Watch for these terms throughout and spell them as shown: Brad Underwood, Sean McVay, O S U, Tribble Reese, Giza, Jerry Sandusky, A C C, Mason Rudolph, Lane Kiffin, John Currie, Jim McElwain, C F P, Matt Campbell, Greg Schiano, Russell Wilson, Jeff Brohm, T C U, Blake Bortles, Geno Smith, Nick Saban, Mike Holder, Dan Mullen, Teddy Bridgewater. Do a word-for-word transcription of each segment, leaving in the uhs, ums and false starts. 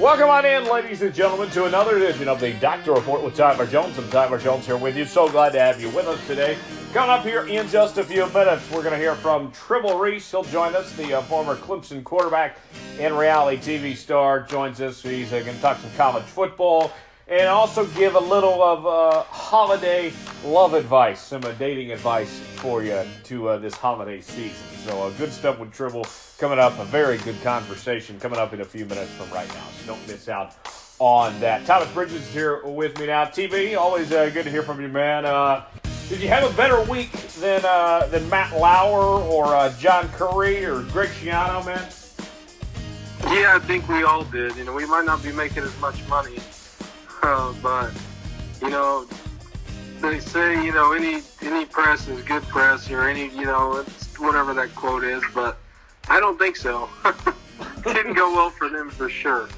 Welcome on in, ladies and gentlemen, to another edition of the Doctor Report with Tyler Jones. I'm Tyler Jones here with you. So glad to have you with us today. Coming up here in just a few minutes, we're going to hear from Tribble Reese. He'll join us, the uh, former Clemson quarterback and reality T V star. Joins us. He's uh, going to talk some college football and also give a little of uh, holiday love advice, some uh, dating advice for you to uh, this holiday season. So uh, good stuff with Tribble. Coming up, a very good conversation coming up in a few minutes from right now. So don't miss out on that. Thomas Bridges is here with me now. T B, always uh, good to hear from you, man. Uh, did you have a better week than uh, than Matt Lauer or uh, John Currie or Greg Schiano, man? Yeah, I think we all did. You know, we might not be making as much money, uh, but you know, they say you know any any press is good press, or any you know it's whatever that quote is, but I don't think so. Didn't go well for them for sure.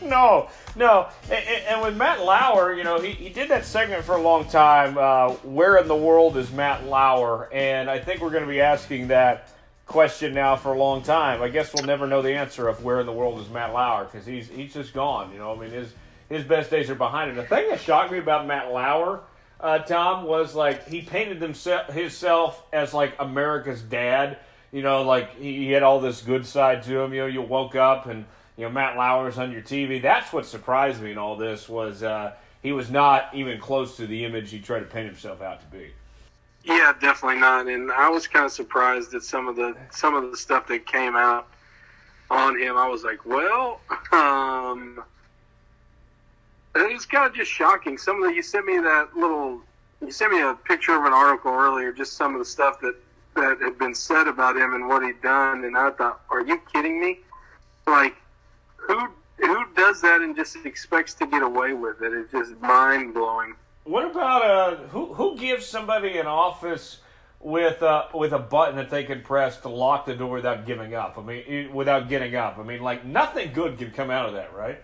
No, no. And, and with Matt Lauer, you know, he, he did that segment for a long time, uh, where in the world is Matt Lauer? And I think we're going to be asking that question now for a long time. I guess we'll never know the answer of where in the world is Matt Lauer, because he's, he's just gone. You know, I mean, his, his best days are behind him. The thing that shocked me about Matt Lauer, uh, Tom, was like he painted himself, himself as like America's dad. You know, like, he had all this good side to him. You know, you woke up and, you know, Matt Lauer's on your T V. That's what surprised me in all this was uh, he was not even close to the image he tried to paint himself out to be. Yeah, definitely not. And I was kind of surprised at some of the some of the stuff that came out on him. I was like, well, um, it was kind of just shocking. Some of the, you sent me that little, you sent me a picture of an article earlier, just some of the stuff that, that had been said about him and what he'd done, and I thought, are you kidding me? Like, who who does that and just expects to get away with it? It's just mind-blowing. What about, uh, who who gives somebody an office with uh, with a button that they can press to lock the door without giving up? I mean, without getting up. I mean, like, nothing good can come out of that, right?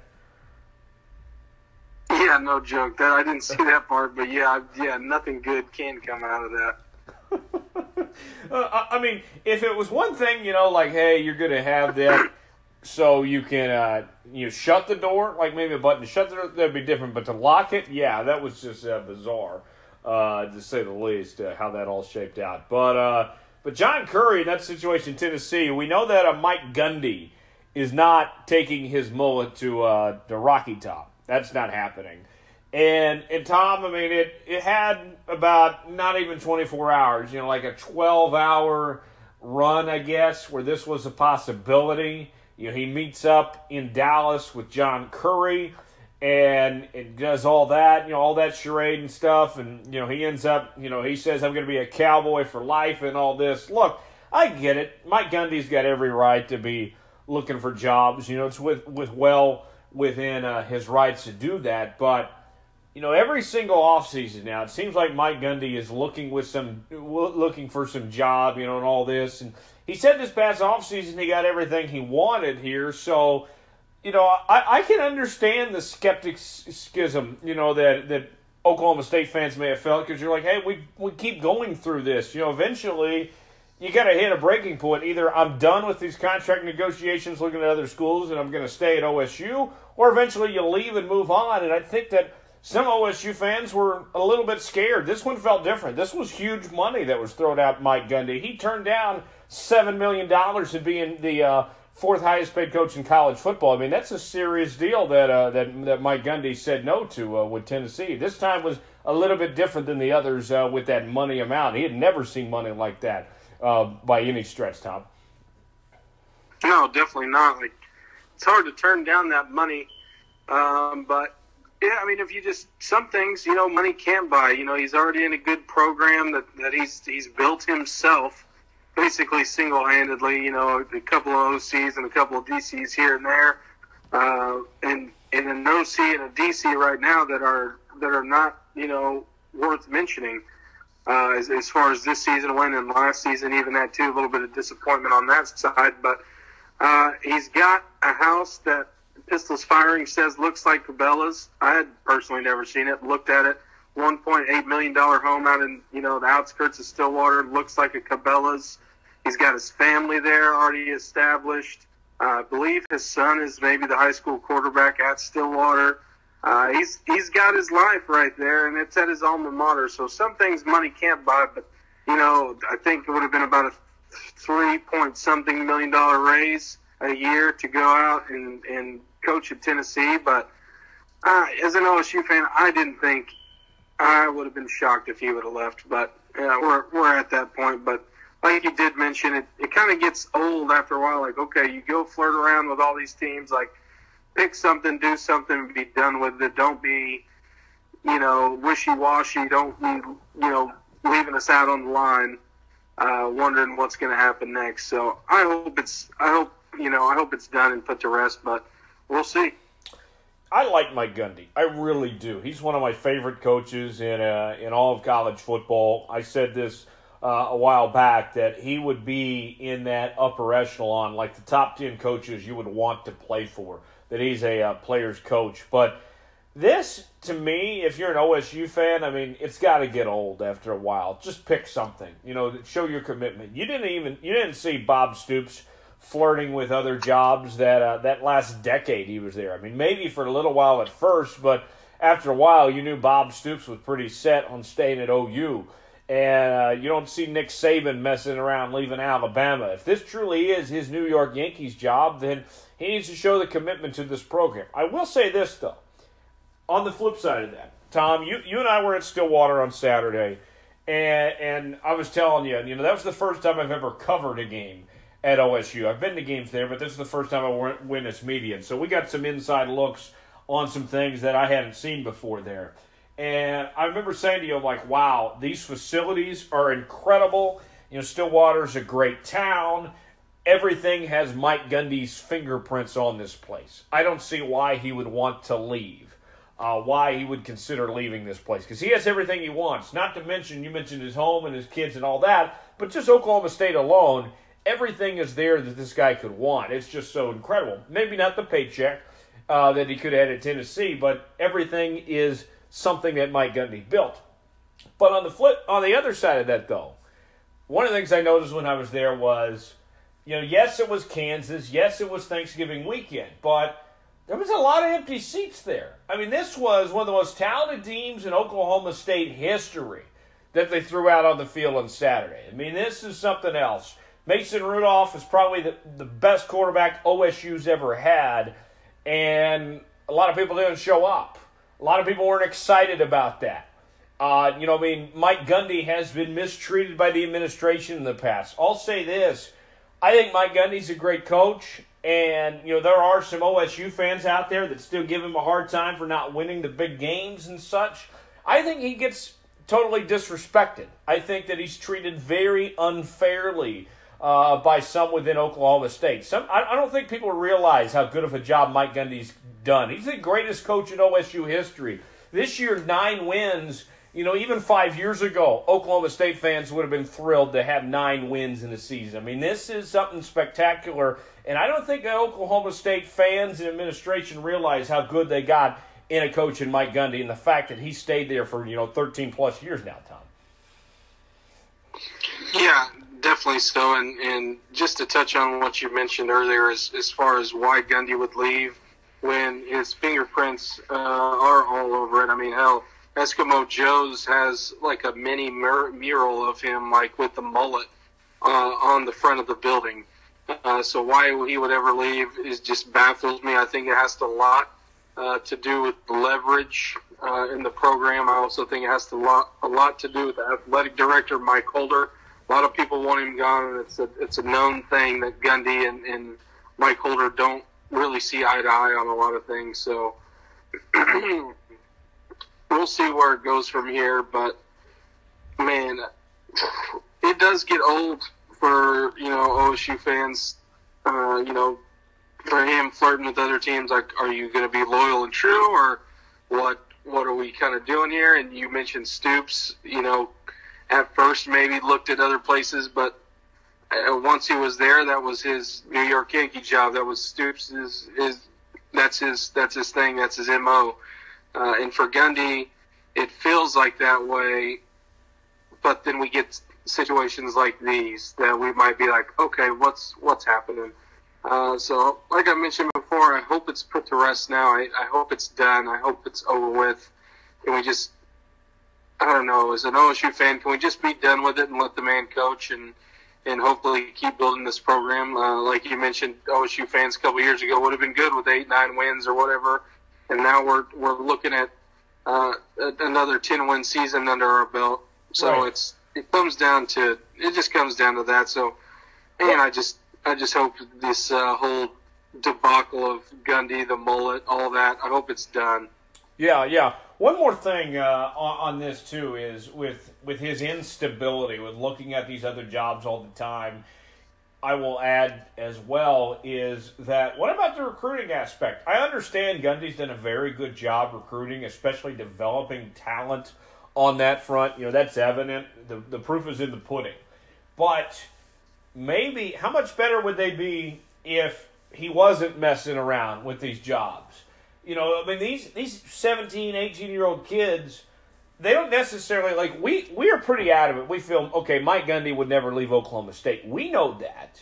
Yeah, no joke. That I didn't see that part, but yeah, yeah, nothing good can come out of that. Uh, I mean, if it was one thing, you know, like, hey, you're going to have that so you can, uh, you know, shut the door, like maybe a button to shut the door, that would be different. But to lock it, yeah, that was just uh, bizarre, uh, to say the least, uh, how that all shaped out. But uh, but John Currie in that situation in Tennessee, we know that uh, Mike Gundy is not taking his mullet to, uh, to Rocky Top. That's not happening. And, and Tom, I mean, it, it had about not even twenty-four hours, you know, like a twelve-hour run, I guess, where this was a possibility. You know, he meets up in Dallas with John Currie and, and does all that, you know, all that charade and stuff. And, you know, he ends up, you know, he says, I'm going to be a cowboy for life and all this. Look, I get it. Mike Gundy's got every right to be looking for jobs. You know, it's with, with well within uh, his rights to do that, but... You know, every single offseason now, it seems like Mike Gundy is looking with some looking for some job, you know, and all this. And he said this past offseason he got everything he wanted here. So, you know, I, I can understand the skepticism, you know, that, that Oklahoma State fans may have felt, because you're like, hey, we we keep going through this. You know, eventually you got to hit a breaking point. Either I'm done with these contract negotiations looking at other schools and I'm going to stay at O S U, or eventually you leave and move on. And I think that some O S U fans were a little bit scared. This one felt different. This was huge money that was thrown out Mike Gundy. He turned down seven million dollars to be in the uh, fourth highest paid coach in college football. I mean, that's a serious deal that uh, that, that Mike Gundy said no to uh, with Tennessee. This time was a little bit different than the others uh, with that money amount. He had never seen money like that uh, by any stretch, Tom. No, definitely not. Like, it's hard to turn down that money, um, but... Yeah, I mean, if you just, some things, you know, money can't buy. You know, he's already in a good program that, that he's he's built himself, basically single-handedly, you know, a couple of O Cs and a couple of D Cs here and there, uh, and, and an O C and a D C right now that are that are not, you know, worth mentioning uh, as, as far as this season went and last season, even that too, a little bit of disappointment on that side. But uh, he's got a house that, Pistols Firing says looks like Cabela's. I had personally never seen it. Looked at it. one point eight million dollars home out in, you know, the outskirts of Stillwater. Looks like a Cabela's. He's got his family there already established. I believe his son is maybe the high school quarterback at Stillwater. Uh, he's he's got his life right there, and it's at his alma mater. So some things money can't buy, but, you know, I think it would have been about a three point something million dollar raise a year to go out and, and coach at Tennessee. But uh, as an O S U fan, I didn't think I would have been shocked if he would have left. But uh, we're we're at that point. But like you did mention, it, it kind of gets old after a while. Like, okay, you go flirt around with all these teams, like, pick something, do something, be done with it. Don't be, you know, wishy-washy. Don't be, you know, leaving us out on the line, uh, wondering what's going to happen next. So I hope it's, I hope, you know, I hope it's done and put to rest, but we'll see. I like Mike Gundy. I really do. He's one of my favorite coaches in uh, in all of college football. I said this uh, a while back that he would be in that upper echelon, like the top ten coaches you would want to play for. That he's a uh, player's coach. But this, to me, if you're an O S U fan, I mean, it's got to get old after a while. Just pick something, you know, show your commitment. You didn't even you didn't see Bob Stoops flirting with other jobs that uh, that last decade he was there. I mean, maybe for a little while at first, but after a while, you knew Bob Stoops was pretty set on staying at O U. And uh, you don't see Nick Saban messing around leaving Alabama. If this truly is his New York Yankees job, then he needs to show the commitment to this program. I will say this, though. On the flip side of that, Tom, you, you and I were at Stillwater on Saturday, and and I was telling you, you know, that was the first time I've ever covered a game at O S U. I've been to games there, but this is the first time I went as media. And so we got some inside looks on some things that I hadn't seen before there. And I remember saying to you, I'm like, wow, these facilities are incredible. You know, Stillwater's a great town. Everything has Mike Gundy's fingerprints on this place. I don't see why he would want to leave, uh, why he would consider leaving this place, because he has everything he wants. Not to mention, you mentioned his home and his kids and all that, but just Oklahoma State alone, everything is there that this guy could want. It's just so incredible. Maybe not the paycheck uh, that he could have had at Tennessee, but everything is something that Mike Gundy built. But on the flip, on the other side of that, though, one of the things I noticed when I was there was, you know, yes, it was Kansas. Yes, it was Thanksgiving weekend. But there was a lot of empty seats there. I mean, this was one of the most talented teams in Oklahoma State history that they threw out on the field on Saturday. I mean, this is something else. Mason Rudolph is probably the, the best quarterback O S U's ever had. And a lot of people didn't show up. A lot of people weren't excited about that. Uh, you know, I mean, Mike Gundy has been mistreated by the administration in the past. I'll say this. I think Mike Gundy's a great coach, and, you know, there are some O S U fans out there that still give him a hard time for not winning the big games and such. I think he gets totally disrespected. I think that he's treated very unfairly uh, by some within Oklahoma State. Some I, I don't think people realize how good of a job Mike Gundy's done. He's the greatest coach in O S U history. This year, nine wins. You know, even five years ago, Oklahoma State fans would have been thrilled to have nine wins in a season. I mean, this is something spectacular, and I don't think that Oklahoma State fans and administration realize how good they got in a coach in Mike Gundy and the fact that he stayed there for, you know, thirteen-plus years now, Tom. Yeah, definitely so, and, and just to touch on what you mentioned earlier as, as far as why Gundy would leave when his fingerprints uh, are all over it. I mean, hell, Eskimo Joe's has like a mini mur- mural of him, like with the mullet uh, on the front of the building. Uh, so why he would ever leave is just baffles me. I think it has to a lot uh, to do with leverage uh, in the program. I also think it has to lot, a lot to do with the athletic director, Mike Holder. A lot of people want him gone, and it's a, it's a known thing that Gundy and, and Mike Holder don't really see eye to eye on a lot of things. So we'll see where it goes from here, but, man, it does get old for, you know, O S U fans, uh, you know, for him flirting with other teams. Like, are you going to be loyal and true, or what What are we kind of doing here? And you mentioned Stoops, you know, at first maybe looked at other places, but once he was there, that was his New York Yankee job. That was Stoops. Is, is, that's his, that's his thing. That's his M O Uh, and for Gundy, it feels like that way, but then we get situations like these that we might be like, okay, what's what's happening? Uh, so, like I mentioned before, I hope it's put to rest now. I, I hope it's done. I hope it's over with. Can we just, I don't know, as an O S U fan, can we just be done with it and let the man coach and, and hopefully keep building this program? Uh, like you mentioned, O S U fans a couple years ago would have been good with eight, nine wins or whatever, and now we're we're looking at uh, another ten-win season under our belt. So right. it's it comes down to it just comes down to that. So, man, I just. I just hope this uh, whole debacle of Gundy, the mullet, all that, I hope it's done. Yeah, yeah. One more thing uh, on, on this, too, is with, with his instability, with looking at these other jobs all the time, I will add as well is that what about the recruiting aspect? I understand Gundy's done a very good job recruiting, especially developing talent on that front. You know, that's evident. The, the proof is in the pudding. But... maybe, how much better would they be if he wasn't messing around with these jobs? You know, I mean, these, these seventeen, eighteen-year-old kids, they don't necessarily, like, we, we are pretty adamant. We feel, okay, Mike Gundy would never leave Oklahoma State. We know that.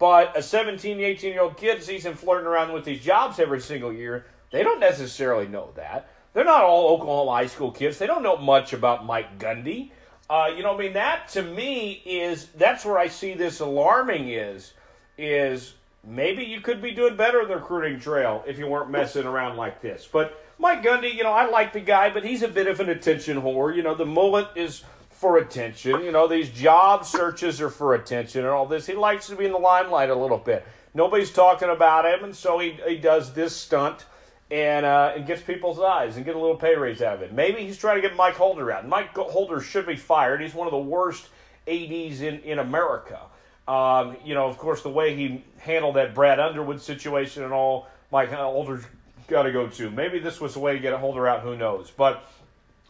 But a seventeen, eighteen-year-old kid sees him flirting around with these jobs every single year. They don't necessarily know that. They're not all Oklahoma high school kids. They don't know much about Mike Gundy. Uh, you know, I mean, that to me is, that's where I see this alarming is, is maybe you could be doing better in the recruiting trail if you weren't messing around like this. But Mike Gundy, you know, I like the guy, but he's a bit of an attention whore. You know, the mullet is for attention. You know, these job searches are for attention and all this. He likes to be in the limelight a little bit. Nobody's talking about him, and so he, he does this stunt. And uh, and gets people's eyes and get a little pay raise out of it. Maybe he's trying to get Mike Holder out. Mike Holder should be fired. He's one of the worst A Ds in, in America. Um, you know, of course, the way he handled that Brad Underwood situation and all, Mike Holder's got to go too. Maybe this was the way to get Holder out. Who knows? But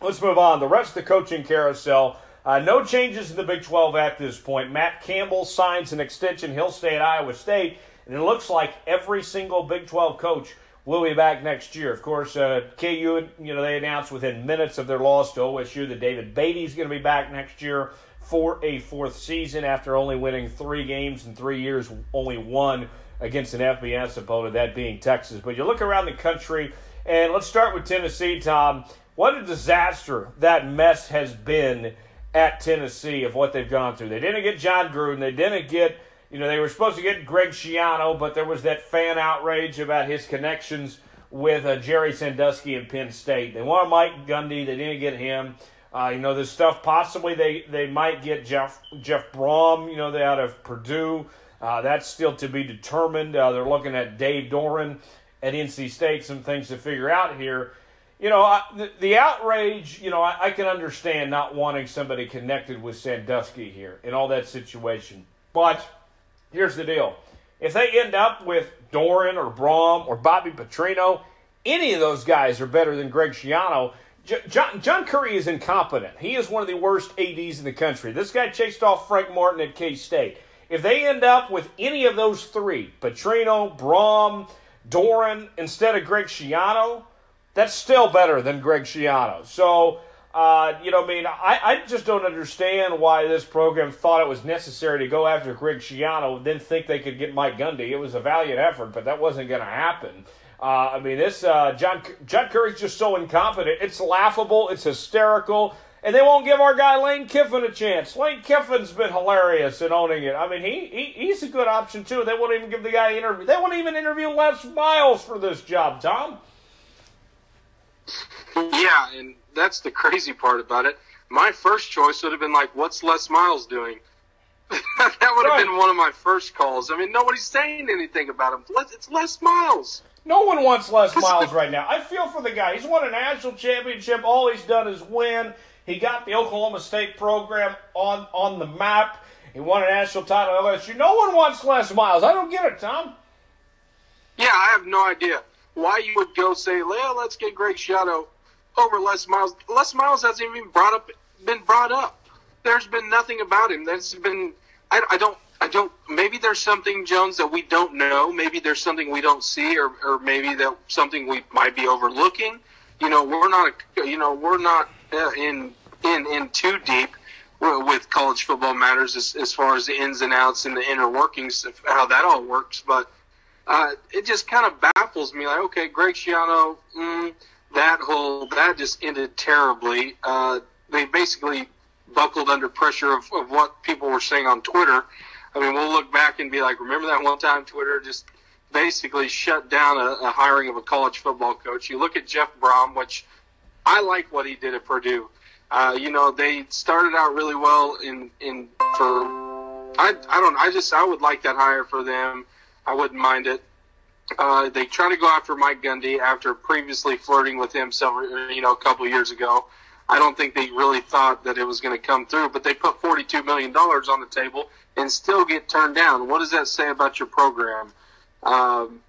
let's move on. The rest of the coaching carousel, uh, no changes in the Big twelve at this point. Matt Campbell signs an extension. He'll stay at Iowa State. And it looks like every single Big twelve coach we'll be back next year. Of course, uh, K U, you know, they announced within minutes of their loss to O S U that David Beatty's going to be back next year for a fourth season after only winning three games in three years, only one against an F B S opponent, that being Texas. But you look around the country, and let's start with Tennessee, Tom. What a disaster that mess has been at Tennessee of what they've gone through. They didn't get John Gruden. They didn't get... You know, they were supposed to get Greg Schiano, but there was that fan outrage about his connections with uh, Jerry Sandusky at Penn State. They wanted Mike Gundy. They didn't get him. Uh, you know, this stuff, possibly they, they might get Jeff Jeff Brohm, you know, they out of Purdue. Uh, that's still to be determined. Uh, they're looking at Dave Doran at N C State, some things to figure out here. You know, I, the, the outrage, you know, I, I can understand not wanting somebody connected with Sandusky here and all that situation. But... here's the deal. If they end up with Doran or Brohm or Bobby Petrino, any of those guys are better than Greg Schiano. J- John, John Currie is incompetent. He is one of the worst A Ds in the country. This guy chased off Frank Martin at K-State. If they end up with any of those three, Petrino, Brohm, Doran, instead of Greg Schiano, that's still better than Greg Schiano. So... Uh, you know, I mean, I, I just don't understand why this program thought it was necessary to go after Greg Schiano, didn't think they could get Mike Gundy. It was a valiant effort, but that wasn't going to happen. Uh, I mean, this uh, John John Curry's just so incompetent. It's laughable. It's hysterical. And they won't give our guy Lane Kiffin a chance. Lane Kiffin's been hilarious in owning it. I mean, he, he he's a good option, too. They won't even give the guy an interview. They won't even interview Les Miles for this job, Tom. Yeah, and that's the crazy part about it. My first choice would have been like, what's Les Miles doing? That would have been one of my first calls. I mean, nobody's saying anything about him. It's Les Miles. No one wants Les Miles right now. I feel for the guy. He's won a national championship. All he's done is win. He got the Oklahoma State program on, on the map. He won a national title at L S U. No one wants Les Miles. I don't get it, Tom. Yeah, I have no idea why you would go say, well, let's get Greg Schiano over Les Miles. Les Miles hasn't even brought up, been brought up. There's been nothing about him. There's been, I, I don't, I don't, maybe there's something, Jones, that we don't know. Maybe there's something we don't see, or, or maybe that something we might be overlooking. You know, we're not, you know, we're not uh, in, in, in too deep with college football matters as, as far as the ins and outs and the inner workings of how that all works. But uh, it just kind of baffles me. Like, okay, Greg Schiano, mm, that whole that just ended terribly. Uh, they basically buckled under pressure of, of what people were saying on Twitter. I mean, we'll look back and be like, remember that one time Twitter just basically shut down a, a hiring of a college football coach. You look at Jeff Brohm, which I like what he did at Purdue. Uh, you know, they started out really well in, in for, I, I don't I just, I would like that hire for them. I wouldn't mind it. Uh, they try to go after Mike Gundy after previously flirting with him several, you know, a couple of years ago. I don't think they really thought that it was going to come through, but they put forty-two million dollars on the table and still get turned down. What does that say about your program? Um,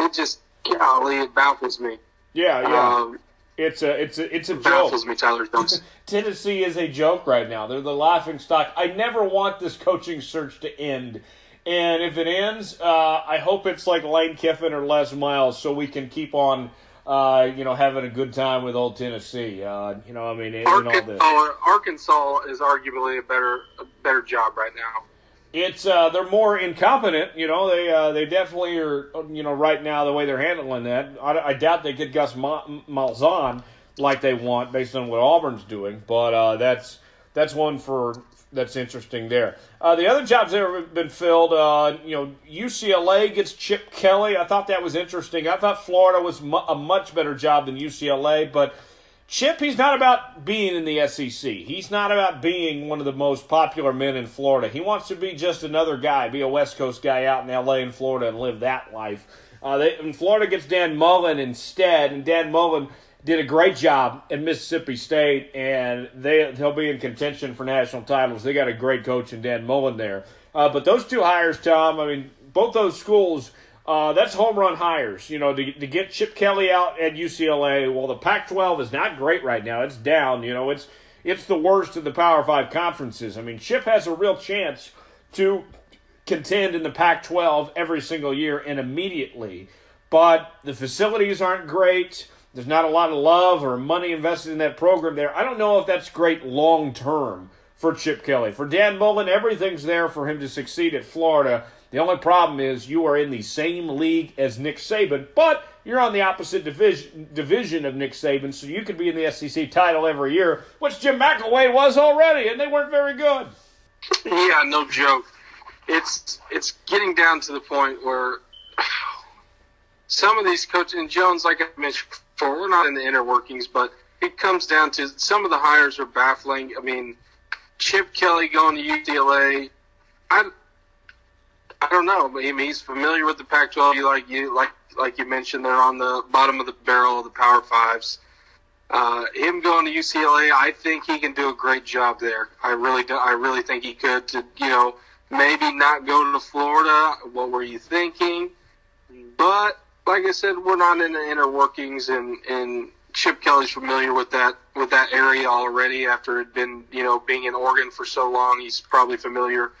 it just, golly, it baffles me. Yeah, yeah. Um, It's a it's a, it's a it joke. Baffles me, Tyler Jones. Tennessee is a joke right now. They're the laughing stock. I never want this coaching search to end, and if it ends, uh, I hope it's like Lane Kiffin or Les Miles, so we can keep on, uh, you know, having a good time with old Tennessee. Uh, you know, I mean, and, Arkansas, and all this. Arkansas is arguably a better a better job right now. It's uh, they're more incompetent, you know. They uh, they definitely are, you know, right now the way they're handling that. I, I doubt they get Gus Malzahn like they want based on what Auburn's doing. But uh, that's that's one for that's interesting there. Uh, the other jobs that have been filled, uh, you know, U C L A gets Chip Kelly. I thought that was interesting. I thought Florida was mu- a much better job than U C L A, but Chip, he's not about being in the S E C. He's not about being one of the most popular men in Florida. He wants to be just another guy, be a West Coast guy out in L A and Florida and live that life. Uh, they, and Florida gets Dan Mullen instead, and Dan Mullen did a great job at Mississippi State, and they, they'll be in contention for national titles. They got a great coach in Dan Mullen there. Uh, but those two hires, Tom, I mean, both those schools – Uh, that's home run hires, you know, to, to get Chip Kelly out at U C L A. Well, the Pac twelve is not great right now. It's down, you know, it's it's the worst of the Power Five conferences. I mean, Chip has a real chance to contend in the Pac twelve every single year and immediately. But the facilities aren't great. There's not a lot of love or money invested in that program there. I don't know if that's great long term for Chip Kelly. For Dan Mullen, everything's there for him to succeed at Florida. The only problem is you are in the same league as Nick Saban, but you're on the opposite division division of Nick Saban, so you could be in the S E C title every year, which Jim McElwain was already, and they weren't very good. Yeah, no joke. It's it's getting down to the point where some of these coaches, and Jones, like I mentioned before, we're not in the inner workings, but it comes down to some of the hires are baffling. I mean, Chip Kelly going to U C L A, I I don't know. I mean, he's familiar with the Pac twelve. Like you, like like you mentioned, they're on the bottom of the barrel of the Power Fives. Uh, him going to U C L A, I think he can do a great job there. I really do. I really think he could. To, you know, maybe not go to Florida. What were you thinking? But like I said, we're not in the inner workings, and, and Chip Kelly's familiar with that with that area already. After it'd been, you know, being in Oregon for so long, he's probably familiar.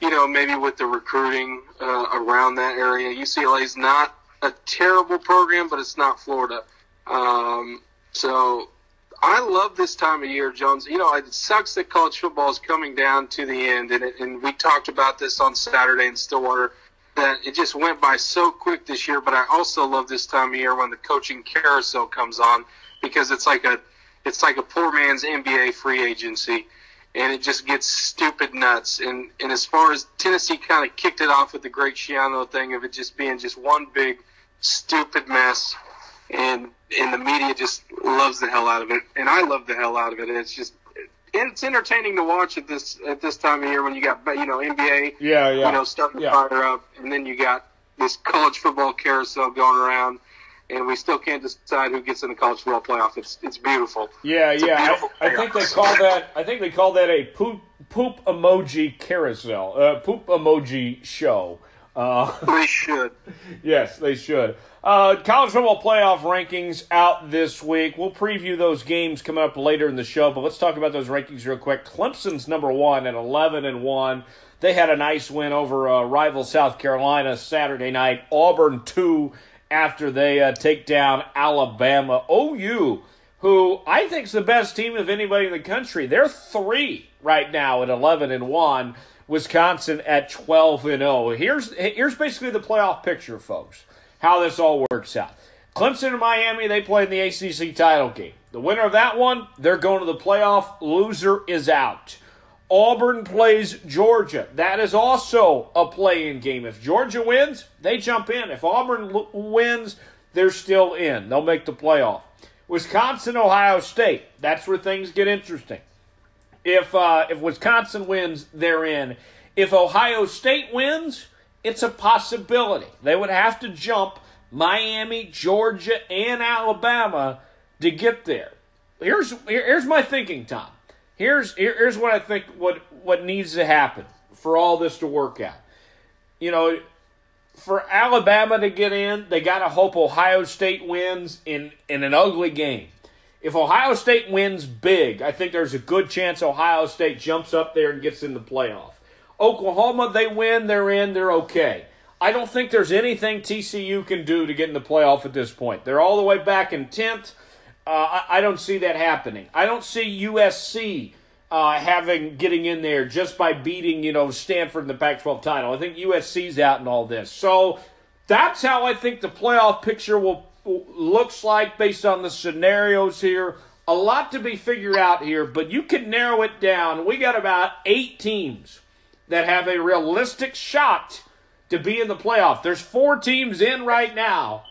You know, maybe with the recruiting uh, around that area. U C L A's not a terrible program, but it's not Florida. Um, so I love this time of year, Jones. You know, it sucks that college football is coming down to the end, and, it, and we talked about this on Saturday in Stillwater, that it just went by so quick this year. But I also love this time of year when the coaching carousel comes on, because it's like a, it's like a poor man's N B A free agency. And it just gets stupid nuts. And, and as far as Tennessee kind of kicked it off with the Greg Schiano thing of it just being just one big stupid mess. And, and the media just loves the hell out of it. And I love the hell out of it. And it's just, it's entertaining to watch at this, at this time of year when you got, you know, N B A, yeah, yeah. you know, starting to yeah. fire up. And then you got this college football carousel going around. And we still can't decide who gets in the college football playoff. It's it's beautiful. Yeah, it's yeah. Beautiful I, I think they call that. I think they call that a poop poop emoji carousel, uh, poop emoji show. Uh, they should. Yes, they should. Uh, college football playoff rankings out this week. We'll preview those games coming up later in the show. But let's talk about those rankings real quick. Clemson's number one at eleven and one. They had a nice win over uh, rival South Carolina Saturday night. Auburn two. After they uh, take down Alabama. O U, who I think is the best team of anybody in the country, they're three right now at eleven and one. Wisconsin at twelve and oh. Here's here's basically the playoff picture, folks, how this all works out. Clemson and Miami, they play in the A C C title game. The winner of that one, they're going to the playoff. Loser is out. Auburn plays Georgia. That is also a play-in game. If Georgia wins, they jump in. If Auburn l- wins, they're still in. They'll make the playoff. Wisconsin, Ohio State. That's where things get interesting. If uh, if Wisconsin wins, they're in. If Ohio State wins, it's a possibility. They would have to jump Miami, Georgia, and Alabama to get there. Here's here's my thinking, Tom. Here's here's what I think what, what needs to happen for all this to work out. You know, for Alabama to get in, they got to hope Ohio State wins in, in an ugly game. If Ohio State wins big, I think there's a good chance Ohio State jumps up there and gets in the playoff. Oklahoma, they win, they're in, they're okay. I don't think there's anything T C U can do to get in the playoff at this point. They're all the way back in tenth. Uh, I, I don't see that happening. I don't see U S C uh, having getting in there just by beating, you know, Stanford in the Pac twelve title. I think U S C's out in all this. So that's how I think the playoff picture will looks like based on the scenarios here. A lot to be figured out here, but you can narrow it down. We got about eight teams that have a realistic shot to be in the playoff. There's four teams in right now,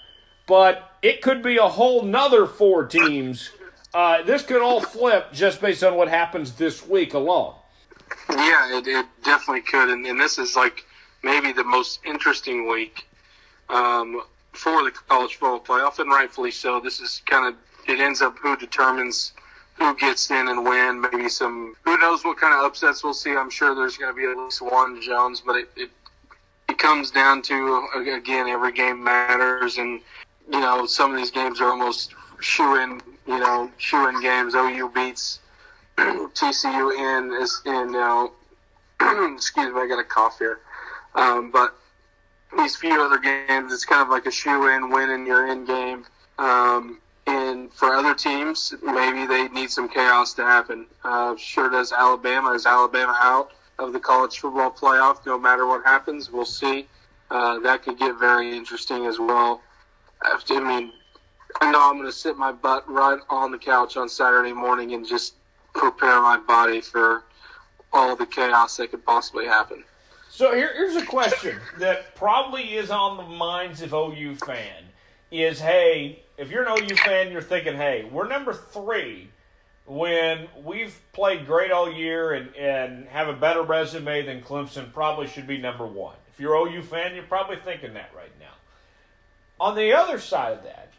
but it could be a whole nother four teams. Uh, this could all flip just based on what happens this week alone. Yeah, it, it definitely could, and, and this is like maybe the most interesting week um, for the college football playoff, and rightfully so. This is kind of, it ends up who determines who gets in and when, maybe some, who knows what kind of upsets we'll see. I'm sure there's going to be at least one, Jones, but it, it It comes down to, again, every game matters, and, you know, some of these games are almost shoe-in, you know, shoe-in games. O U beats T C U in, is in now, excuse me, I got a cough here, um, but these few other games, it's kind of like a shoe-in, win in your end game, um, and for other teams, maybe they need some chaos to happen. Uh, sure does Alabama, is Alabama out of the college football playoff? No matter what happens, we'll see. Uh, that could get very interesting as well. I mean, I know I'm going to sit my butt right on the couch on Saturday morning and just prepare my body for all the chaos that could possibly happen. So here, here's a question that probably is on the minds of O U fan is, hey, if you're an O U fan, you're thinking, hey, we're number three when we've played great all year and, and have a better resume than Clemson, probably should be number one. If you're an O U fan, you're probably thinking that right now. On the other side of that,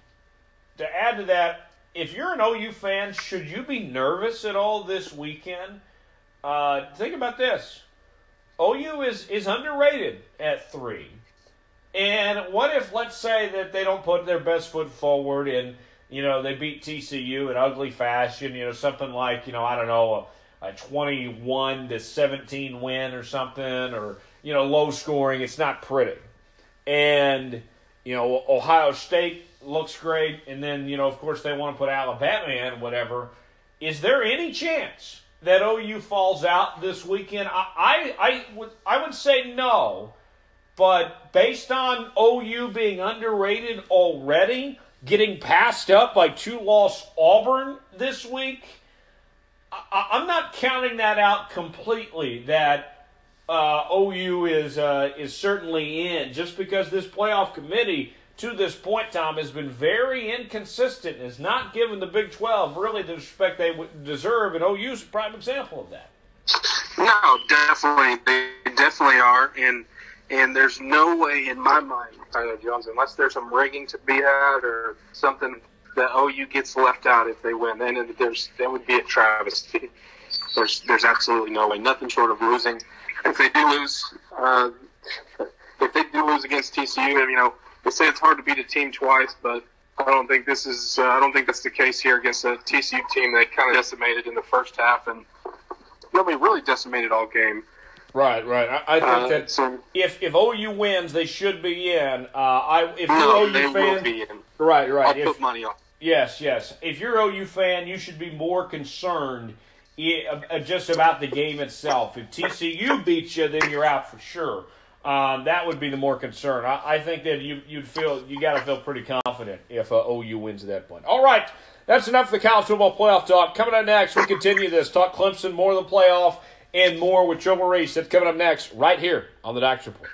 to add to that, if you're an O U fan, should you be nervous at all this weekend? Uh, think about this. O U is, is underrated at three. And what if, let's say, that they don't put their best foot forward and, you know, they beat T C U in ugly fashion, you know, something like, you know, I don't know, a, a twenty-one to seventeen win or something, or, you know, low scoring. It's not pretty. And, you know, Ohio State looks great, and then, you know, of course they want to put Alabama in, whatever. Is there any chance that O U falls out this weekend? I, I, I would, I would say no, but based on O U being underrated already, getting passed up by two-loss Auburn this week, I- I'm not counting that out completely, that uh, O U is uh, is certainly in, just because this playoff committee to this point, Tom, has been very inconsistent and has not given the Big twelve really the respect they w- deserve, and O U's a prime example of that. No, definitely. They definitely are, and And there's no way in my mind, Tyler Jones, unless there's some rigging to be had or something, that O U gets left out if they win. Then there's that would be a travesty. There's there's absolutely no way, nothing short of losing. If they do lose, uh, if they do lose against T C U, you know, they say it's hard to beat a team twice, but I don't think this is. Uh, I don't think that's the case here against a T C U team that kind of decimated in the first half, and nobody really decimated all game. Right, right. I, I think uh, that so, if if O U wins, they should be in. Uh, I if no, you're O U fan, be in. Right, right. I'll if, put money on. Yes, yes. If you're O U fan, you should be more concerned yeah, just about the game itself. If T C U beats you, then you're out for sure. Um, that would be the more concern. I, I think that you, you'd feel you got to feel pretty confident if uh, O U wins that one. All right, that's enough for the college football playoff talk. Coming up next, we continue this. Talk Clemson, more than playoff, and more with Tribble Reese. That's coming up next right here on the Doc's Report.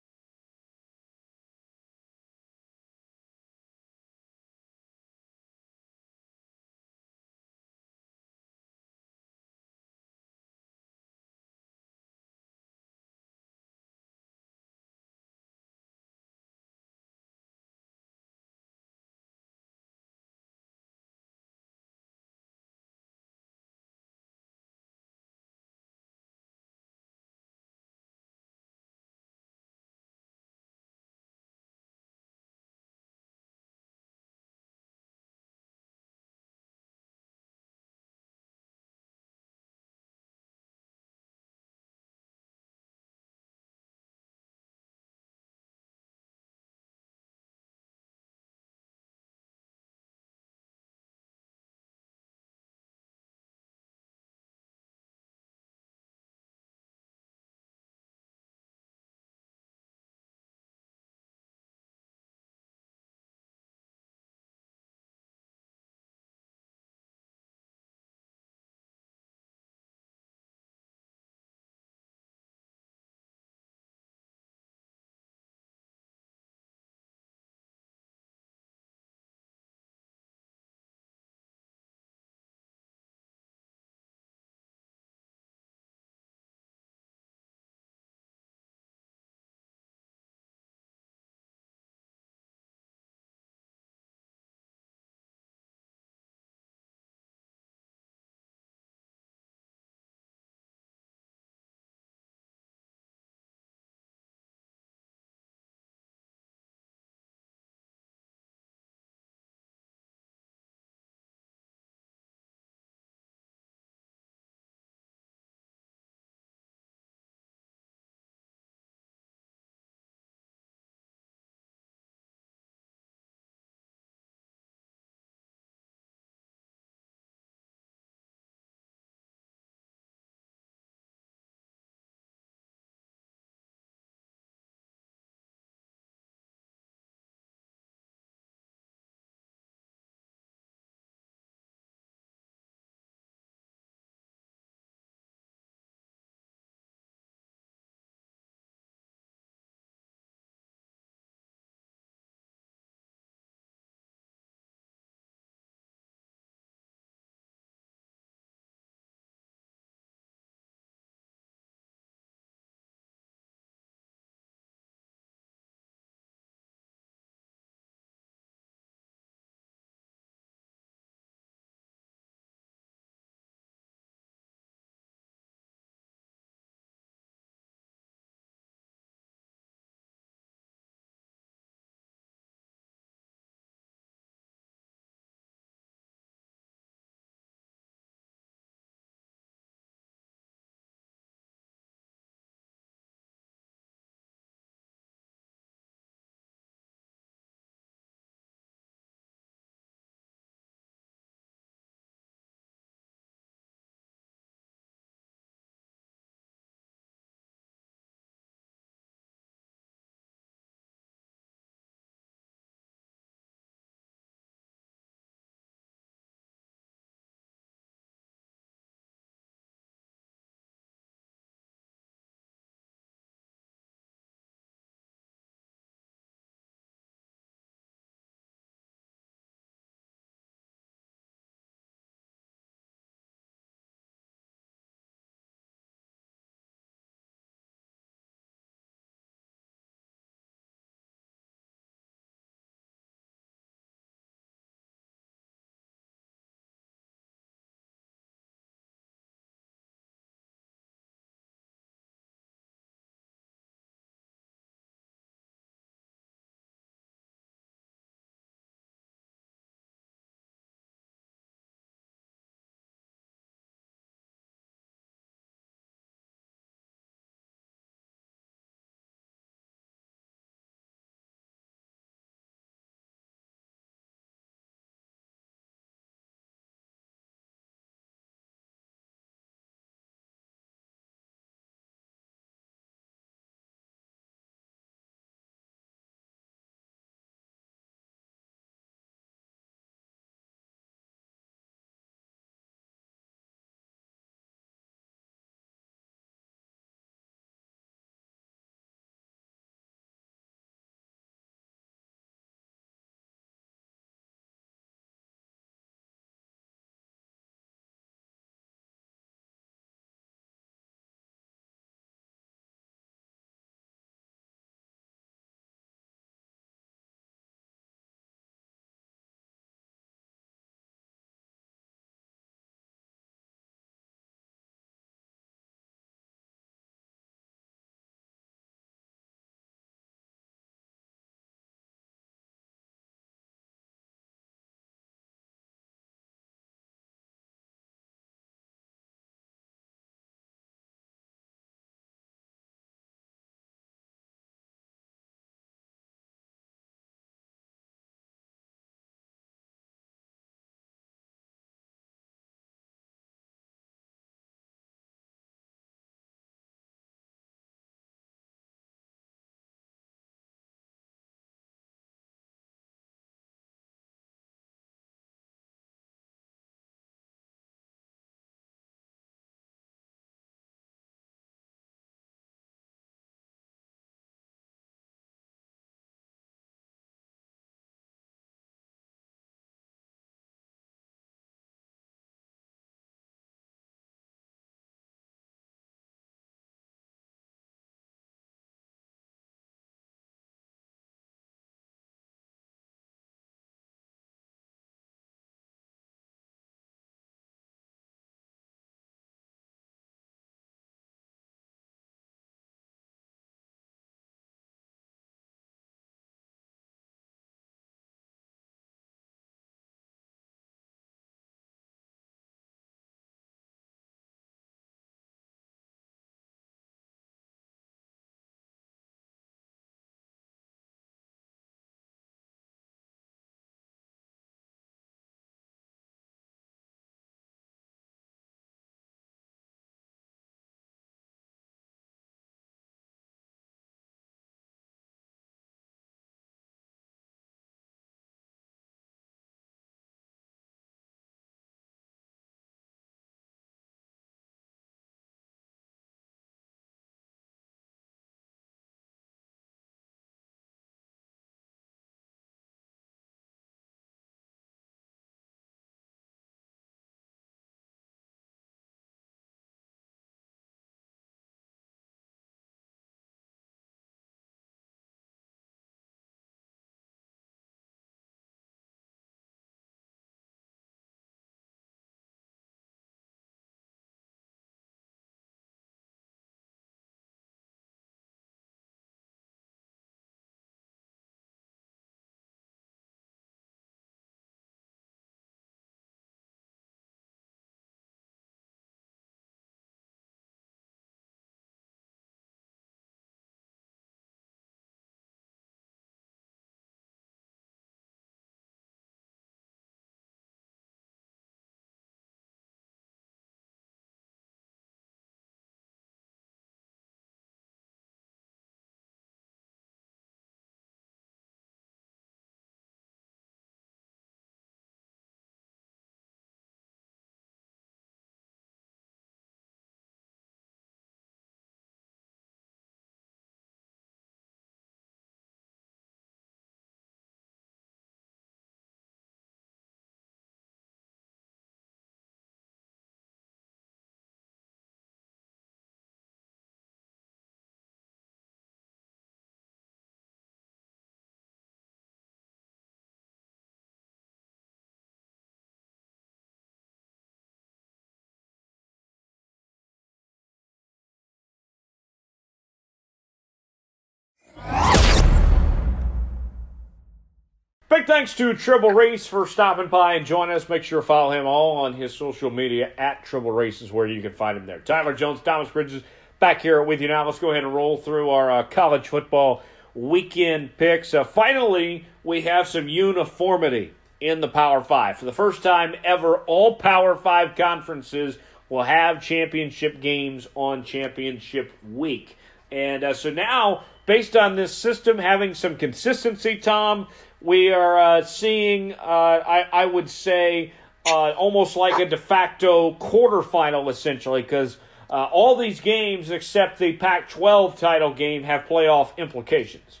Big thanks to Tribble Reese for stopping by and joining us. Make sure to follow him all on his social media at Tribble Reese is where you can find him there. Tyler Jones, Thomas Bridges back here with you now. Let's go ahead and roll through our uh, college football weekend picks. Uh, finally, we have some uniformity in the Power Five. For the first time ever, all Power Five conferences will have championship games on championship week. And uh, so now, based on this system having some consistency, Tom, we are uh, seeing, uh, I, I would say, uh, almost like a de facto quarterfinal, essentially, because uh, all these games except the Pac twelve title game have playoff implications.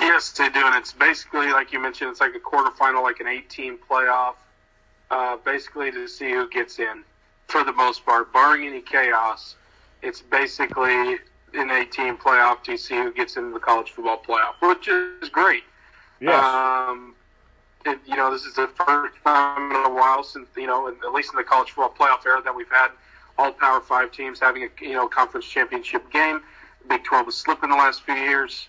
Yes, they do, and it's basically, like you mentioned, it's like a quarterfinal, like an eight-team playoff, uh, basically to see who gets in for the most part, barring any chaos. It's basically an eight-team playoff to see who gets into the college football playoff, which is great. Yes. Um, it, you know, this is the first time in a while since, you know, at least in the college football playoff era that we've had all Power Five teams having a, you know, conference championship game. Big twelve was slipping the last few years.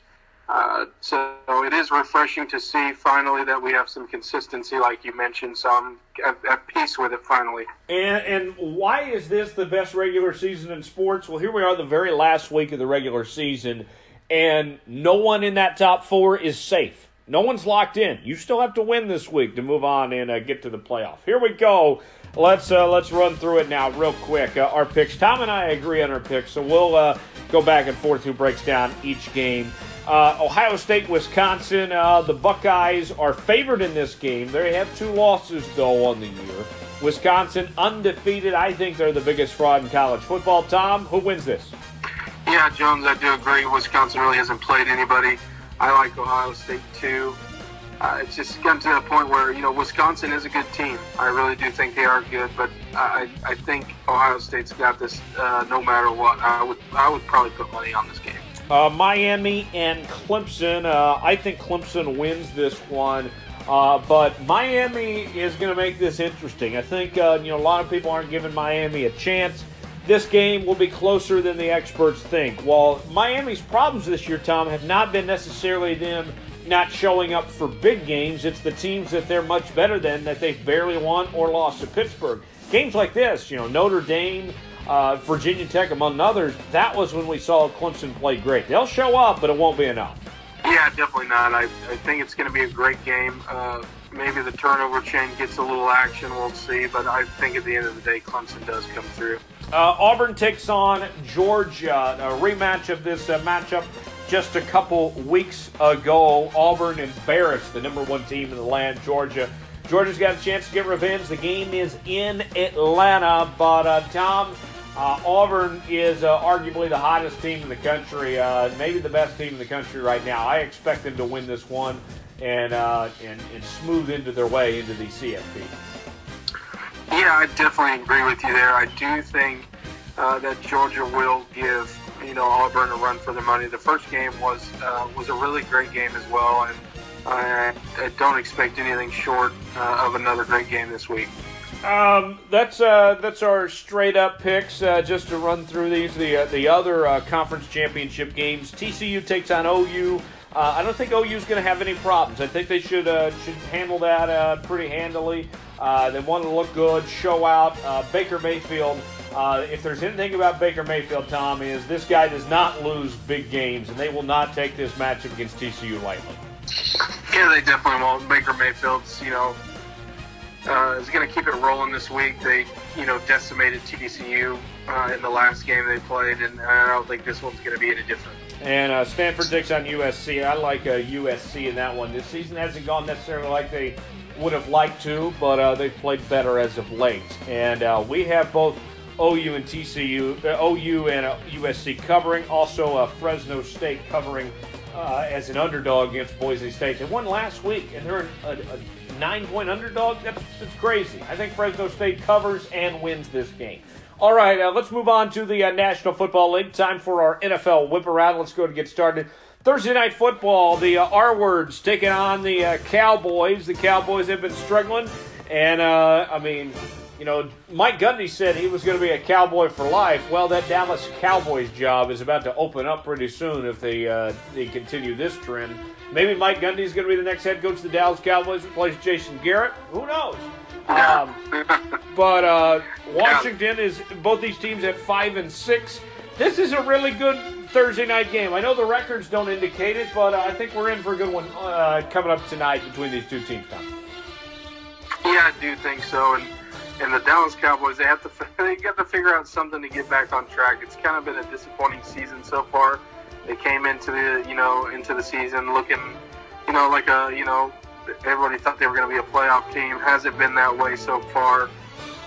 Uh, so it is refreshing to see finally that we have some consistency, like you mentioned, so I'm at, at peace with it finally. And, and why is this the best regular season in sports? Well, here we are the very last week of the regular season, and no one in that top four is safe. No one's locked in. You still have to win this week to move on and uh, get to the playoff. Here we go. Let's uh, let's run through it now real quick. Uh, our picks. Tom and I agree on our picks, so we'll uh, go back and forth who breaks down each game. Uh, Ohio State, Wisconsin, uh, the Buckeyes are favored in this game. They have two losses, though, on the year. Wisconsin undefeated. I think they're the biggest fraud in college football. Tom, who wins this? Yeah, Jones, I do agree. Wisconsin really hasn't played anybody. I like Ohio State, too. Uh, it's just come to a point where, you know, Wisconsin is a good team. I really do think they are good, but I, I think Ohio State's got this uh, no matter what. I would, I would probably put money on this game. Uh, Miami and Clemson. Uh, I think Clemson wins this one, uh, but Miami is going to make this interesting. I think uh, you know a lot of people aren't giving Miami a chance. This game will be closer than the experts think. While Miami's problems this year, Tom, have not been necessarily them not showing up for big games, it's the teams that they're much better than that they've barely won or lost to Pittsburgh. Games like this, you know, Notre Dame, Uh, Virginia Tech, among others, that was when we saw Clemson play great. They'll show up, but it won't be enough. Yeah, definitely not. I, I think it's going to be a great game. Uh, maybe the turnover chain gets a little action. We'll see. But I think at the end of the day, Clemson does come through. Uh, Auburn takes on Georgia. A rematch of this uh, matchup just a couple weeks ago. Auburn embarrassed the number one team in the land, Georgia. Georgia's got a chance to get revenge. The game is in Atlanta. But, uh, Tom... Uh, Auburn is uh, arguably the hottest team in the country, uh, maybe the best team in the country right now. I expect them to win this one and uh, and, and smooth into their way into the C F P. Yeah, I definitely agree with you there. I do think uh, that Georgia will give you know Auburn a run for their money. The first game was uh, was a really great game as well, and I, I don't expect anything short uh, of another great game this week. Um, that's uh, that's our straight up picks. Uh, just to run through these, the uh, the other uh, conference championship games. T C U takes on O U. Uh, I don't think O U's going to have any problems. I think they should uh, should handle that uh, pretty handily. Uh, they want to look good, show out. Uh, Baker Mayfield. Uh, if there's anything about Baker Mayfield, Tom, is this guy does not lose big games, and they will not take this matchup against T C U lightly. Yeah, they definitely won't. Baker Mayfield's, you know. Uh, is going to keep it rolling this week. They, you know, decimated T C U uh, in the last game they played, and I don't think this one's going to be any different. And uh, Stanford takes on U S C. I like uh, U S C in that one. This season hasn't gone necessarily like they would have liked to, but uh, they've played better as of late. And uh, we have both O U and T C U, uh, O U and uh, U S C covering. Also, uh, Fresno State covering uh, as an underdog against Boise State. They won last week, and they're a, a nine-point underdog? That's, that's crazy. I think Fresno State covers and wins this game. All right, uh, let's move on to the uh, National Football League. Time for our N F L whip-around. Let's go to get started. Thursday Night Football, the uh, R-words taking on the uh, Cowboys. The Cowboys have been struggling, and, uh, I mean, You know, Mike Gundy said he was going to be a Cowboy for life. Well, that Dallas Cowboys job is about to open up pretty soon if they uh, they continue this trend. Maybe Mike Gundy is going to be the next head coach of the Dallas Cowboys, replace Jason Garrett. Who knows? Um, but uh, Washington is both these teams at five and six. This is a really good Thursday night game. I know the records don't indicate it, but uh, I think we're in for a good one uh, coming up tonight between these two teams. Tom. Yeah, I do think so, and. And the Dallas Cowboys, they have to they got to figure out something to get back on track. It's kind of been a disappointing season so far. They came into the you know into the season looking, you know, like a you know everybody thought they were going to be a playoff team. Hasn't been that way so far.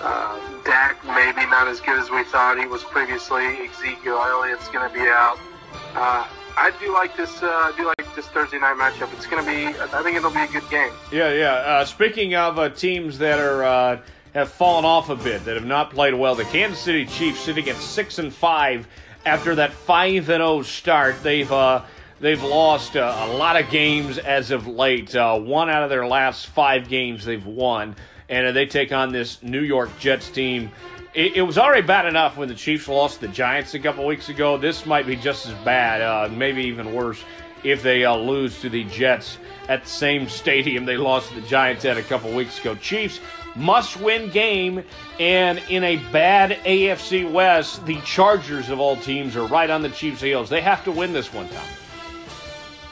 Uh, Dak maybe not as good as we thought he was previously. Ezekiel Elliott's going to be out. Uh, I do like this. Uh, I do like this Thursday night matchup. It's going to be. I think it'll be a good game. Yeah, yeah. Uh, speaking of uh, teams that are. Uh have fallen off a bit, that have not played well. The Kansas City Chiefs sitting at six and five after that five and zero start. They've uh, they've lost uh, a lot of games as of late. Uh, one out of their last five games they've won, and uh, they take on this New York Jets team. It, it was already bad enough when the Chiefs lost to the Giants a couple weeks ago. This might be just as bad, uh, maybe even worse, if they uh, lose to the Jets at the same stadium they lost to the Giants at a couple weeks ago. Chiefs. Must-win game, and in a bad A F C West, the Chargers of all teams are right on the Chiefs' heels. They have to win this one, Tom.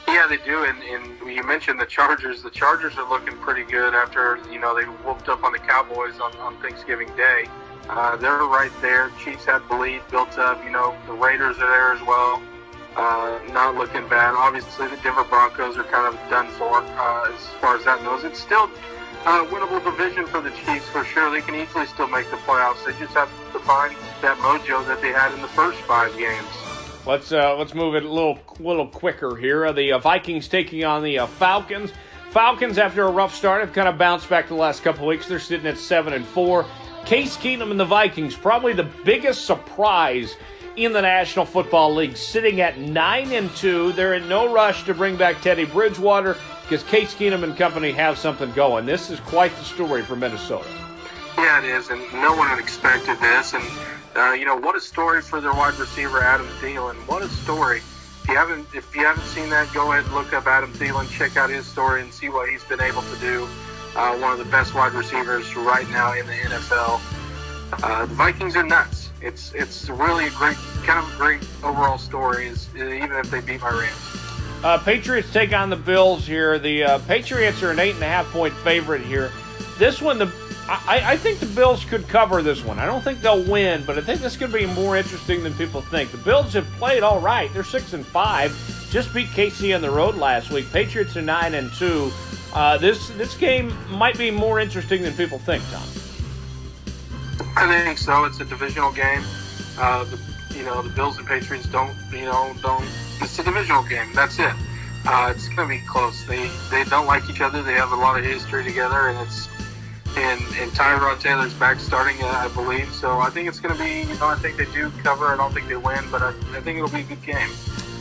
Yeah, they do, and, and you mentioned the Chargers. The Chargers are looking pretty good after, you know, they whooped up on the Cowboys on, on Thanksgiving Day. Uh, they're right there. Chiefs have the lead built up. You know, the Raiders are there as well. Uh, not looking bad. Obviously, the Denver Broncos are kind of done for uh, as far as that goes. It's still... Uh, winnable division for the Chiefs for sure. They can easily still make the playoffs. They just have to find that mojo that they had in the first five games. Let's uh, let's move it a little little quicker here. The uh, Vikings taking on the uh, Falcons. Falcons, after a rough start, have kind of bounced back the last couple of weeks. They're sitting at seven and four. Case Keenum and the Vikings, probably the biggest surprise in the National Football League, sitting at nine and two. They're in no rush to bring back Teddy Bridgewater, because Case Keenum and company have something going. This is quite the story for Minnesota. Yeah, it is, and no one had expected this. And, uh, you know, what a story for their wide receiver, Adam Thielen. What a story. If you haven't, if you haven't seen that, go ahead and look up Adam Thielen, check out his story, and see what he's been able to do. Uh, one of the best wide receivers right now in the N F L. Uh, the Vikings are nuts. It's, it's really a great, kind of a great overall story, is, even if they beat my Rams. Uh, Patriots take on the Bills here. The uh, Patriots are an eight and a half point favorite here. This one, the I, I think the Bills could cover this one. I don't think they'll win, but I think this could be more interesting than people think. The Bills have played all right. They're six and five. Just beat K C on the road last week. Patriots are nine and two. Uh, this this game might be more interesting than people think, Tom. I think so. It's a divisional game. Uh, the, you know, the Bills and Patriots don't you know don't. It's a divisional game. That's it. Uh, it's going to be close. They they don't like each other. They have a lot of history together, and it's and and Tyrod Taylor's back starting, uh, I believe. So I think it's going to be. You know, I think they do cover. I don't think they win, but I, I think it'll be a good game.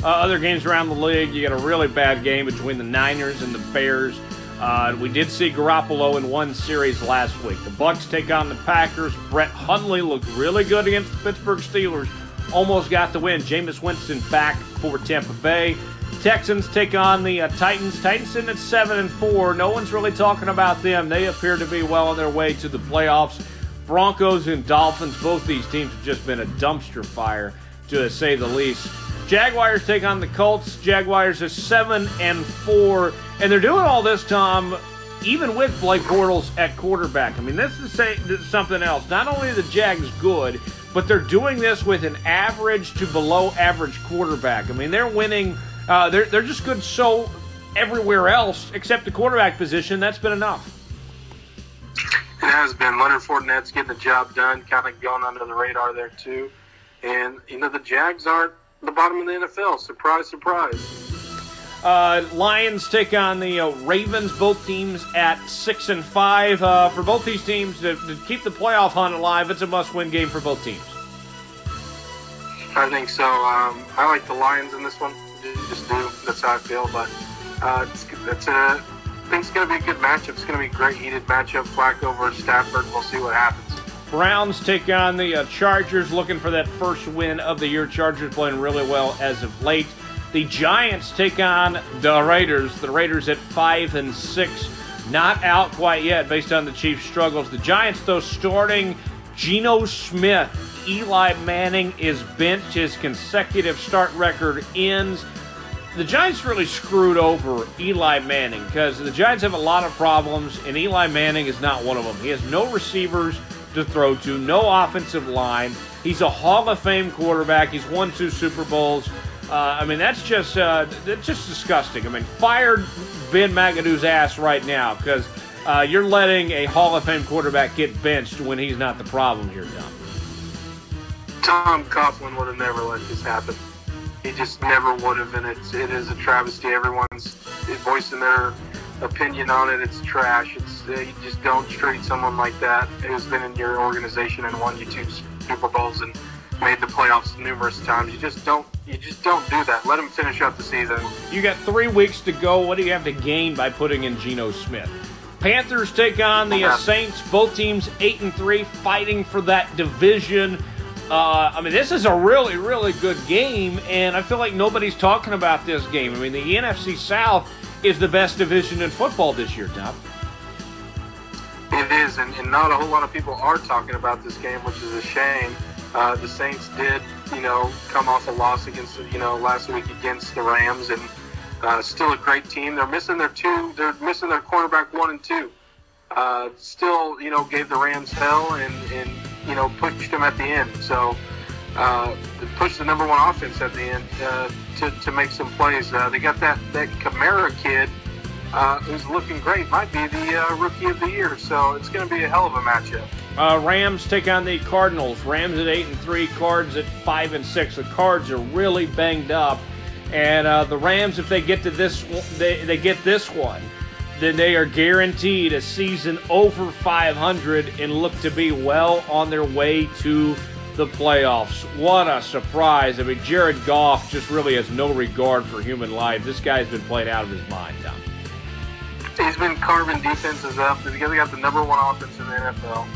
Uh, other games around the league, you got a really bad game between the Niners and the Bears. Uh, we did see Garoppolo in one series last week. The Bucks take on the Packers. Brett Hundley looked really good against the Pittsburgh Steelers. Almost got the win. Jameis Winston back for Tampa Bay. Texans take on the uh, Titans. Titans sitting at seven and four. No one's really talking about them. They appear to be well on their way to the playoffs. Broncos and Dolphins. Both these teams have just been a dumpster fire, to say the least. Jaguars take on the Colts. Jaguars are seven and four, and they're doing all this, Tom, even with Blake Bortles at quarterback. I mean, this is, say, this is something else. Not only are the Jags good, but they're doing this with an average to below average quarterback. I mean, they're winning. Uh, they're they're just good so everywhere else except the quarterback position. That's been enough. It has been. Leonard Fournette's getting the job done, kind of going under the radar there too. And, you know, the Jags aren't the bottom of the N F L. Surprise, surprise. Uh, Lions take on the uh, Ravens, both teams at six and five. Uh, for both these teams, to, to keep the playoff hunt alive, it's a must-win game for both teams. I think so. Um, I like the Lions in this one. Just do. That's how I feel. But uh, it's, it's a, I think it's going to be a good matchup. It's going to be a great heated matchup. Flacco versus Stafford. We'll see what happens. Browns take on the uh, Chargers, looking for that first win of the year. Chargers playing really well as of late. The Giants take on the Raiders. The Raiders at five and six, not out quite yet based on the Chiefs' struggles. The Giants, though, starting Geno Smith. Eli Manning is benched. His consecutive start record ends. The Giants really screwed over Eli Manning because the Giants have a lot of problems, and Eli Manning is not one of them. He has no receivers to throw to, no offensive line. He's a Hall of Fame quarterback. He's won two Super Bowls. Uh, I mean, that's just uh, that's just disgusting. I mean, fired Ben McAdoo's ass right now because uh, you're letting a Hall of Fame quarterback get benched when he's not the problem here, Tom. Tom Coughlin would have never let this happen. He just never would have, and it's, it is a travesty. Everyone's voicing their opinion on it. It's trash. It's uh, you just don't treat someone like that who's been in your organization and won you two Super Bowls and made the playoffs numerous times. You just don't. You just don't do that. Let him finish out the season. You got three weeks to go. What do you have to gain by putting in Geno Smith? Panthers take on the uh, Saints. Both teams eight and three, fighting for that division. Uh, I mean, this is a really, really good game, and I feel like nobody's talking about this game. I mean, the N F C South is the best division in football this year, Tom. It is, and, and not a whole lot of people are talking about this game, which is a shame. Uh, the Saints did, you know, come off a loss against, you know, last week against the Rams, and uh, still a great team. They're missing their two. They're missing their cornerback one and two. Uh, still, you know, gave the Rams hell and. and you know, pushed them at the end. So, uh, pushed the number one offense at the end uh, to, to make some plays. Uh, they got that, that Kamara kid uh, who's looking great. Might be the uh, rookie of the year. So, it's going to be a hell of a matchup. Uh, Rams take on the Cardinals. Rams at eight and three, Cards at five and six. The Cards are really banged up. And uh, the Rams, if they get to this, they, they get this one, then they are guaranteed a season over five hundred and look to be well on their way to the playoffs. What a surprise. I mean, Jared Goff just really has no regard for human life. This guy's been played out of his mind, Tom. He's been carving defenses up. They got the number one offense in the N F L.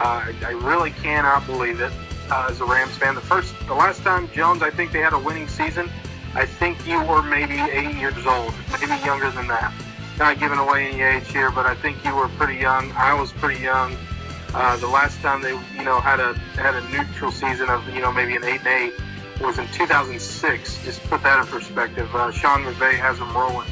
Uh, I really cannot believe it uh, as a Rams fan. The first, the last time, Jones, I think they had a winning season, I think you were maybe eight years old, maybe younger than that. Not giving away any age here, but I think you were pretty young. I was pretty young. Uh, the last time they, you know, had a had a neutral season of, you know, maybe an eight and eight was in two thousand six. Just put that in perspective. Uh, Sean McVay has them rolling.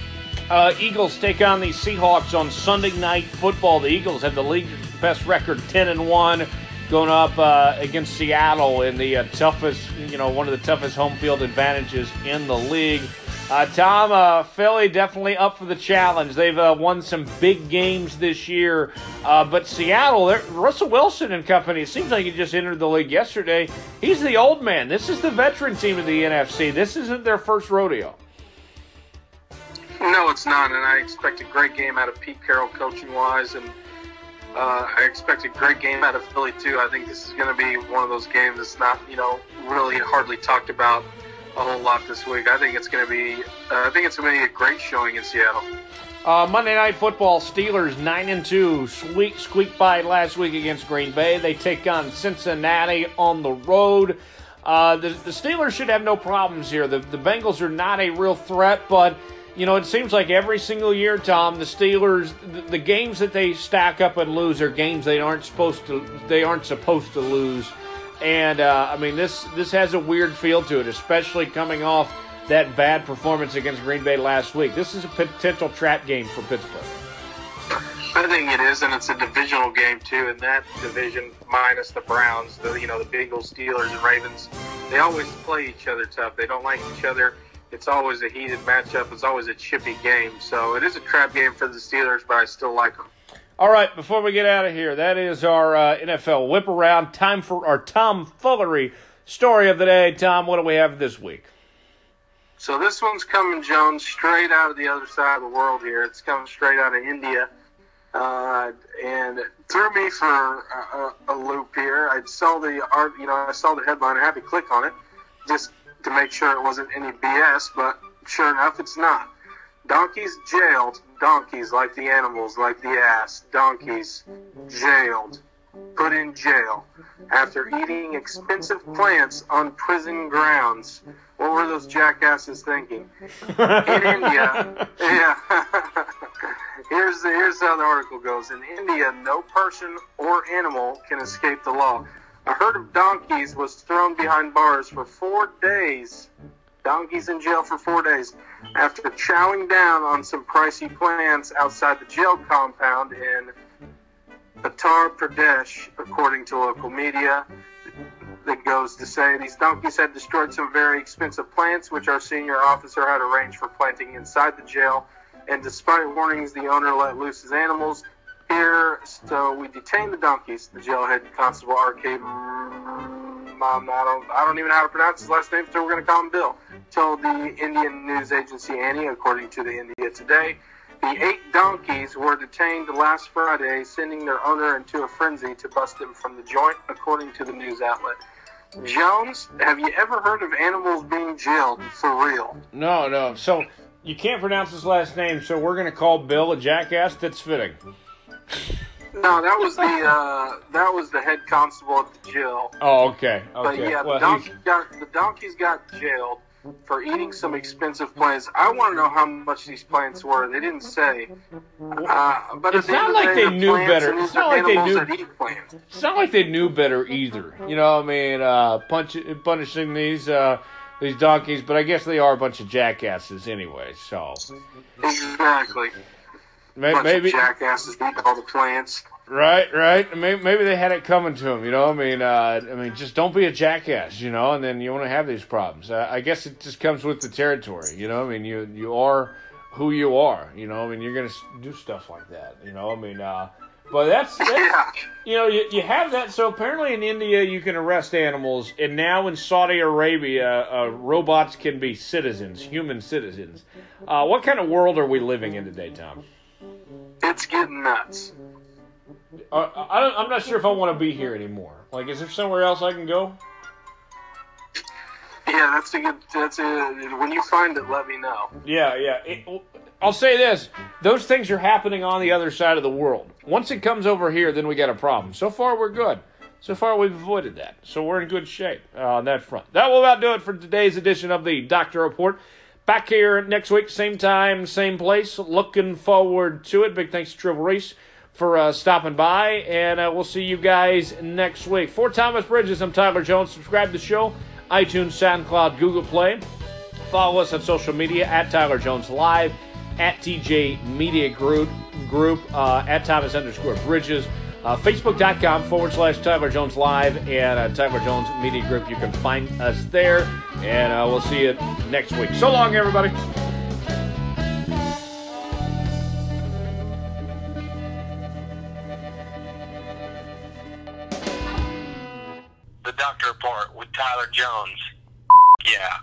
Uh, Eagles take on the Seahawks on Sunday Night Football. The Eagles have the league's best record, ten and one, going up uh, against Seattle in the uh, toughest, you know, one of the toughest home field advantages in the league. Uh, Tom, uh, Philly definitely up for the challenge. They've uh, won some big games this year. Uh, but Seattle, Russell Wilson and company, it seems like he just entered the league yesterday. He's the old man. This is the veteran team of the N F C. This isn't their first rodeo. No, it's not, and I expect a great game out of Pete Carroll coaching-wise, and uh, I expect a great game out of Philly, too. I think this is going to be one of those games that's not, you know, really hardly talked about a whole lot this week. I think it's going to be, uh, I think it's going to be a great showing in Seattle. Uh, Monday Night Football, Steelers nine and two, squeak squeak by last week against Green Bay. They take on Cincinnati on the road. Uh, the, the Steelers should have no problems here. The, the Bengals are not a real threat, but you know it seems like every single year, Tom, the Steelers, the, the games that they stack up and lose are games they aren't supposed to, they aren't supposed to lose. And, uh, I mean, this this has a weird feel to it, especially coming off that bad performance against Green Bay last week. This is a potential trap game for Pittsburgh. I think it is, and it's a divisional game, too. In that division, minus the Browns, the you know, the Bengals, Steelers, and Ravens, they always play each other tough. They don't like each other. It's always a heated matchup. It's always a chippy game. So it is a trap game for the Steelers, but I still like them. All right, before we get out of here, that is our uh, N F L whip around. Time for our tomfoolery story of the day. Tom, what do we have this week? So this one's coming, Jones, straight out of the other side of the world here. It's coming straight out of India. Uh, and it threw me for a, a, a loop here. I saw the art, you know, I saw the headline. I had to click on it just to make sure it wasn't any B S, but sure enough, it's not. Donkeys jailed. Donkeys like the animals, like the ass. Donkeys jailed. put in jail after eating expensive plants on prison grounds. What were those jackasses thinking? In India, yeah. here's the, here's how the article goes. In India, no person or animal can escape the law. A herd of donkeys was thrown behind bars for four days. Donkeys in jail for four days after chowing down on some pricey plants outside the jail compound in Uttar Pradesh, according to local media. That goes to say these donkeys had destroyed some very expensive plants, which our senior officer had arranged for planting inside the jail. And despite warnings, the owner let loose his animals. Here, so we detained the donkeys. The jailhead constable R K Mom, I don't, I don't even know how to pronounce his last name, so we're going to call him Bill, told the Indian news agency Annie, according to the India Today. The eight donkeys were detained last Friday, sending their owner into a frenzy to bust them from the joint, according to the news outlet. Jones, have you ever heard of animals being jailed for real? No, no. So you can't pronounce his last name, so we're going to call Bill a jackass. That's fitting. No, that was the uh, that was the head constable at the jail. Oh, okay. okay. But yeah, well, the, donkey got, the donkeys got jailed for eating some expensive plants. I want to know how much these plants were. They didn't say. Uh, but it's not like they knew better. It's not like they knew. It's not like they knew better either. You know, I mean, uh, punch, punishing these. Uh, These donkeys, but I guess they are a bunch of jackasses anyway, so. Exactly. Maybe, bunch maybe, of jackasses beat all the plants. Right, right. Maybe, maybe they had it coming to them, you know? I mean, uh, I mean, just don't be a jackass, you know, and then you won't have these problems. Uh, I guess it just comes with the territory, you know? I mean, you you are who you are, you know? I mean, you're going to do stuff like that, you know? I mean, uh, but that's, that's yeah. you know, you, you have that. So apparently in India you can arrest animals, and now in Saudi Arabia, uh, robots can be citizens, human citizens. Uh, what kind of world are we living in today, Tom? It's getting nuts. Uh, I don't, I'm not sure if I want to be here anymore. Like, is there somewhere else I can go? Yeah, that's a good. That's a, when you find it, let me know. Yeah, yeah. It, I'll say this: those things are happening on the other side of the world. Once it comes over here, then we got a problem. So far, we're good. So far, we've avoided that. So we're in good shape uh, on that front. That will about do it for today's edition of the Doctor Report. Back here next week, same time, same place. Looking forward to it. Big thanks to Tribble Reese for uh, stopping by, and uh, we'll see you guys next week. For Thomas Bridges, I'm Tyler Jones. Subscribe to the show. iTunes, SoundCloud, Google Play. Follow us on social media at Tyler Jones Live, at T J Media Group, group uh, at Thomas underscore Bridges, uh, Facebook.com forward slash Tyler Jones Live, and uh, Tyler Jones Media Group. You can find us there, and uh, we'll see you next week. So long, everybody. The Doctor Report with Tyler Jones. Yeah.